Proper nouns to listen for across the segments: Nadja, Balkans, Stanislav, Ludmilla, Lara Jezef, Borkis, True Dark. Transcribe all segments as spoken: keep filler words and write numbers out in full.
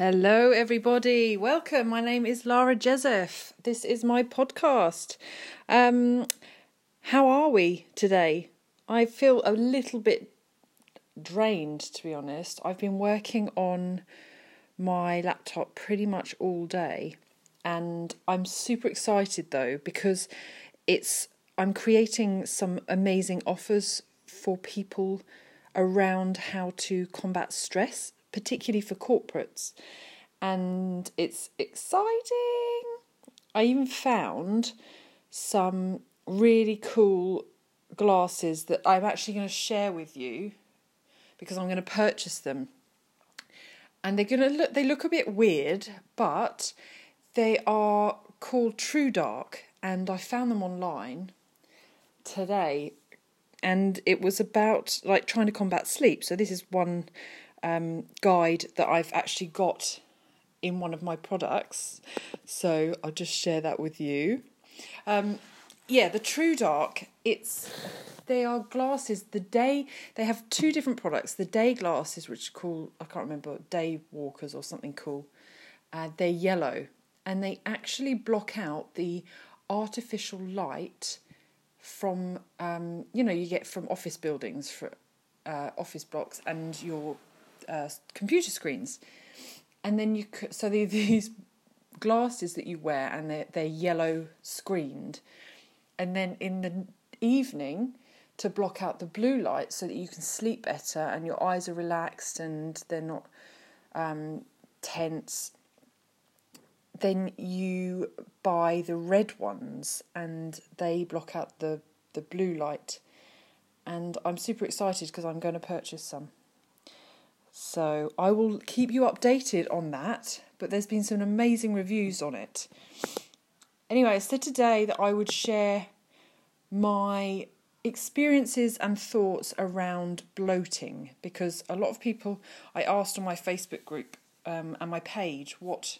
Hello, everybody. Welcome. My name is Lara Jezef. This is my podcast. Um, how are we today? I feel a little bit drained, to be honest. I've been working on my laptop pretty much all day, and I'm super excited though because it's I'm creating some amazing offers for people around how to combat stress, particularly for corporates, and it's exciting. I even found some really cool glasses that I'm actually going to share with you because I'm going to purchase them, and they're going to look they look a bit weird, but they are called True Dark, and I found them online today, and it was about like trying to combat sleep. So this is one Um, guide that I've actually got in one of my products, so I'll just share that with you. Um, yeah, the True Dark. It's they are glasses. The day they have two different products. The day glasses, which are called I can't remember day walkers or something cool. Uh, they're yellow and they actually block out the artificial light from um, you know you get from office buildings, for uh, office blocks, and your Uh, computer screens. And then you c- so the, these glasses that you wear, and they're, they're yellow screened, and then in the evening to block out the blue light so that you can sleep better and your eyes are relaxed and they're not um, tense, then you buy the red ones and they block out the, the blue light. And I'm super excited because I'm going to purchase some. So I will keep you updated on that, but there's been some amazing reviews on it. Anyway, I said today that I would share my experiences and thoughts around bloating, because a lot of people, I asked on my Facebook group um, and my page what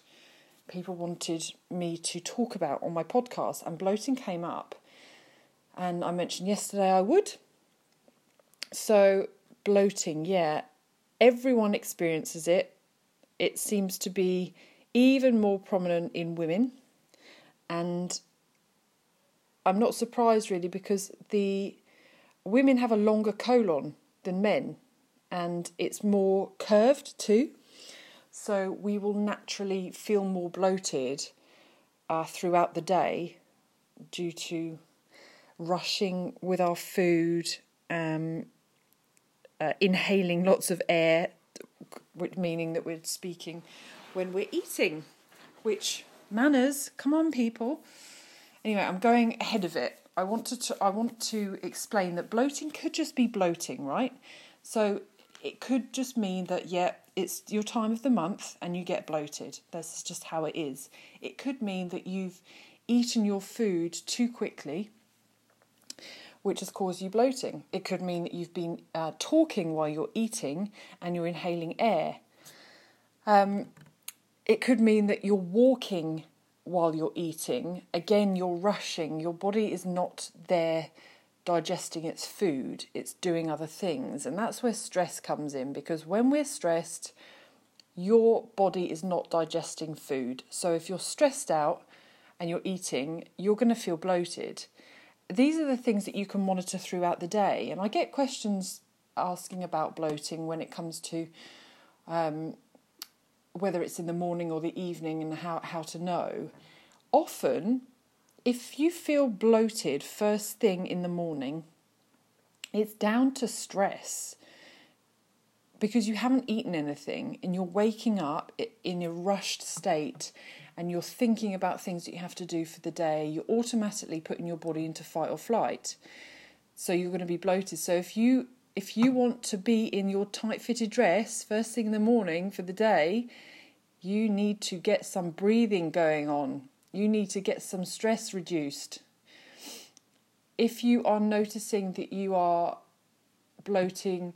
people wanted me to talk about on my podcast, and bloating came up, and I mentioned yesterday I would. So bloating, yeah. Everyone experiences it. It seems to be even more prominent in women. And I'm not surprised really, because the women have a longer colon than men, and it's more curved too. So we will naturally feel more bloated uh, throughout the day due to rushing with our food, um Uh, inhaling lots of air, which meaning that we're speaking when we're eating, which manners, come on people. Anyway, I'm going ahead of it. I wanted to I want to explain that bloating could just be bloating, right? So it could just mean that, yeah, it's your time of the month and you get bloated. That's just how it is. It could mean that you've eaten your food too quickly, which has caused you bloating. It could mean that you've been uh, talking while you're eating and you're inhaling air. Um, it could mean that you're walking while you're eating. Again, you're rushing. Your body is not there digesting its food. It's doing other things. And that's where stress comes in, because when we're stressed, your body is not digesting food. So if you're stressed out and you're eating, you're going to feel bloated. These are the things that you can monitor throughout the day. And I get questions asking about bloating when it comes to um, whether it's in the morning or the evening, and how, how to know. Often, if you feel bloated first thing in the morning, it's down to stress, because you haven't eaten anything and you're waking up in a rushed state and you're thinking about things that you have to do for the day. You're automatically putting your body into fight or flight. So you're going to be bloated. So if you if you want to be in your tight-fitted dress first thing in the morning for the day, you need to get some breathing going on. You need to get some stress reduced. If you are noticing that you are bloating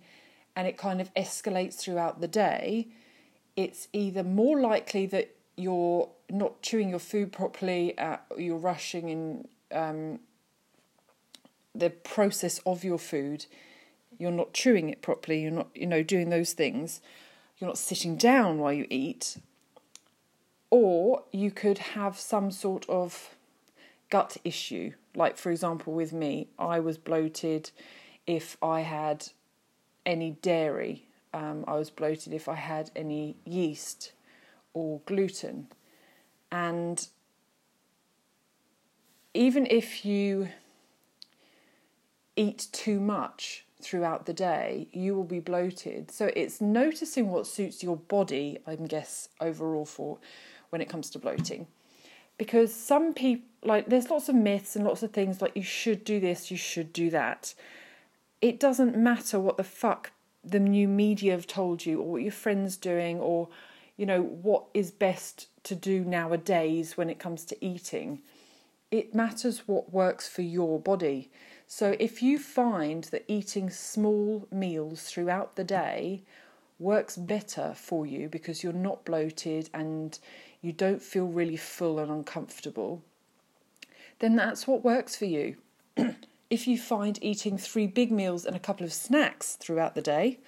and it kind of escalates throughout the day, it's either more likely that you're not chewing your food properly, uh, you're rushing in um, the process of your food, you're not chewing it properly, you're not, you know, doing those things, you're not sitting down while you eat, Or you could have some sort of gut issue. Like, for example, with me, I was bloated if I had any dairy. Um, I was bloated if I had any yeast or gluten. And even if you eat too much throughout the day, you will be bloated. So it's noticing what suits your body, I guess, overall for when it comes to bloating. Because some people, like, there's lots of myths and lots of things like you should do this, you should do that. It doesn't matter what the fuck the new media have told you, or what your friend's doing, or, you know, what is best to do nowadays when it comes to eating. It matters what works for your body. So if you find that eating small meals throughout the day works better for you because you're not bloated and you don't feel really full and uncomfortable, then that's what works for you. If you find eating three big meals and a couple of snacks throughout the day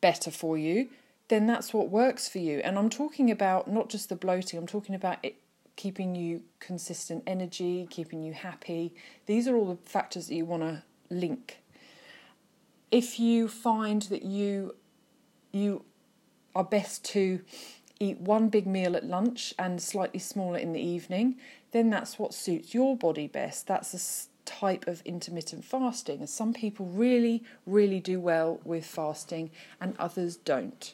better for you, then that's what works for you. And I'm talking about not just the bloating, I'm talking about it keeping you consistent energy, keeping you happy. These are all the factors that you want to link. If you find that you you are best to eat one big meal at lunch and slightly smaller in the evening, then that's what suits your body best. That's a type of intermittent fasting. And some people really, really do well with fasting and others don't.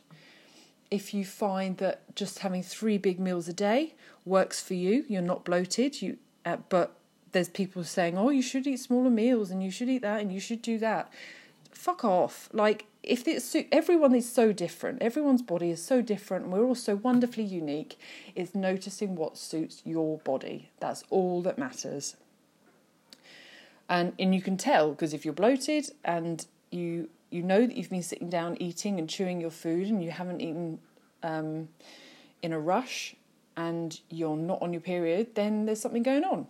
If you find that just having three big meals a day works for you, you're not bloated, you uh, but there's people saying, oh, you should eat smaller meals and you should eat that and you should do that. Fuck off. Like, if it's, everyone is so different. Everyone's body is so different and we're all so wonderfully unique. It's noticing what suits your body. That's all that matters. And and you can tell, because if you're bloated and you you know that you've been sitting down eating and chewing your food and you haven't eaten um, in a rush and you're not on your period, then there's something going on.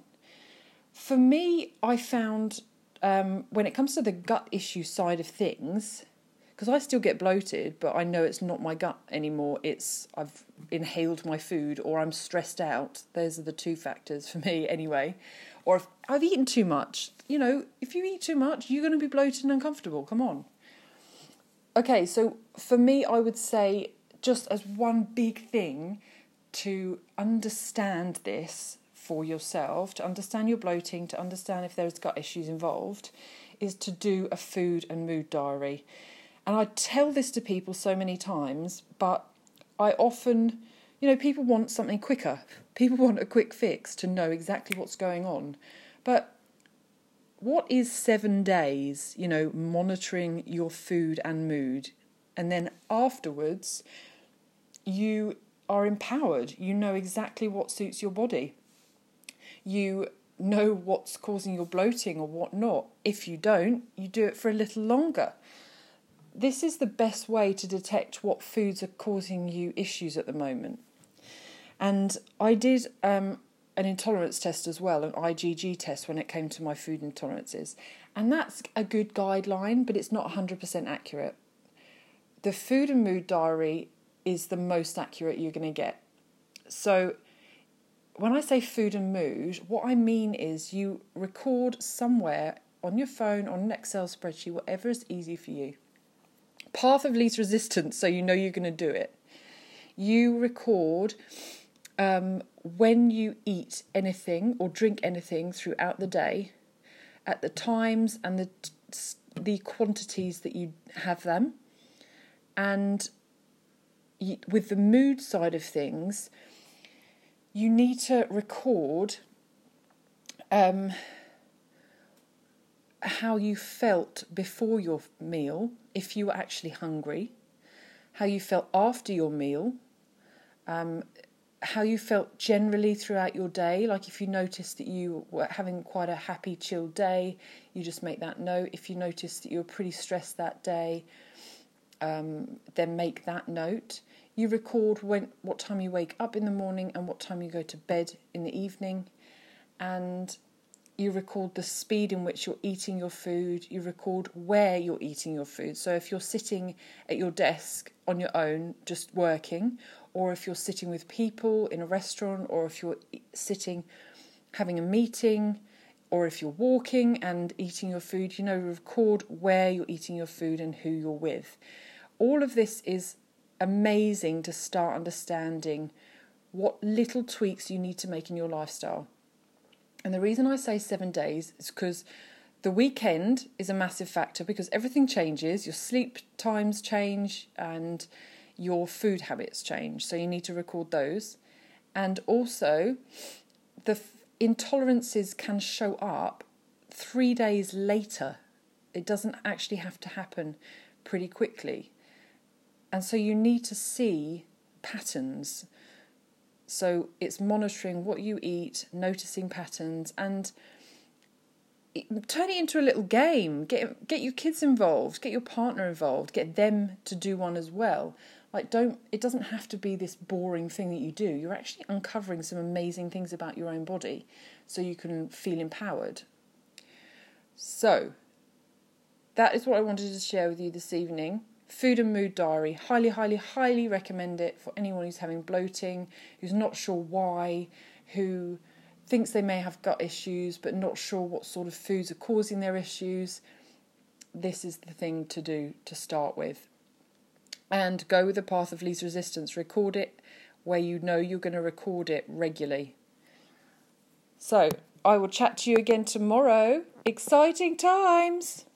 For me, I found um, when it comes to the gut issue side of things, because I still get bloated, but I know it's not my gut anymore. It's I've inhaled my food or I'm stressed out. Those are the two factors for me anyway. Or if I've eaten too much. You know, if you eat too much, you're going to be bloated and uncomfortable. Come on. Okay, so for me, I would say just as one big thing to understand this for yourself, to understand your bloating, to understand if there's gut issues involved, is to do a food and mood diary. And I tell this to people so many times, but I often, you know, people want something quicker. People want a quick fix to know exactly what's going on. But what is seven days, you know, monitoring your food and mood? And then afterwards, you are empowered. You know exactly what suits your body. You know what's causing your bloating or what not. If you don't, you do it for a little longer. This is the best way to detect what foods are causing you issues at the moment. And I did um, an intolerance test as well, an I G G test when it came to my food intolerances. And that's a good guideline, but it's not one hundred percent accurate. The food and mood diary is the most accurate you're going to get. So when I say food and mood, what I mean is you record somewhere on your phone, on an Excel spreadsheet, whatever is easy for you. Path of least resistance, so you know you're going to do it. You record um, when you eat anything or drink anything throughout the day, at the times and the the quantities that you have them. And you, with the mood side of things, you need to record um, how you felt before your meal, if you were actually hungry, how you felt after your meal, um, how you felt generally throughout your day. Like if you noticed that you were having quite a happy, chill day, you just make that note. If you noticed that you were pretty stressed that day, um, then make that note. You record when, what time you wake up in the morning and what time you go to bed in the evening. And you record the speed in which you're eating your food, you record where you're eating your food. So if you're sitting at your desk on your own, just working, or if you're sitting with people in a restaurant, or if you're sitting having a meeting, or if you're walking and eating your food, you know, record where you're eating your food and who you're with. All of this is amazing to start understanding what little tweaks you need to make in your lifestyle. And the reason I say seven days is because the weekend is a massive factor, because everything changes, your sleep times change and your food habits change. So you need to record those. And also the f- intolerances can show up three days later. It doesn't actually have to happen pretty quickly. And so you need to see patterns. So it's monitoring what you eat, noticing patterns, and turn it into a little game. Get get your kids involved, get your partner involved, get them to do one as well. Like don't it doesn't have to be this boring thing that you do. You're actually uncovering some amazing things about your own body, so you can feel empowered. So that is what I wanted to share with you this evening. Food and Mood Diary. Highly, highly, highly recommend it for anyone who's having bloating, who's not sure why, who thinks they may have gut issues but not sure what sort of foods are causing their issues. This is the thing to do to start with. And go with the path of least resistance. Record it where you know you're going to record it regularly. So I will chat to you again tomorrow. Exciting times!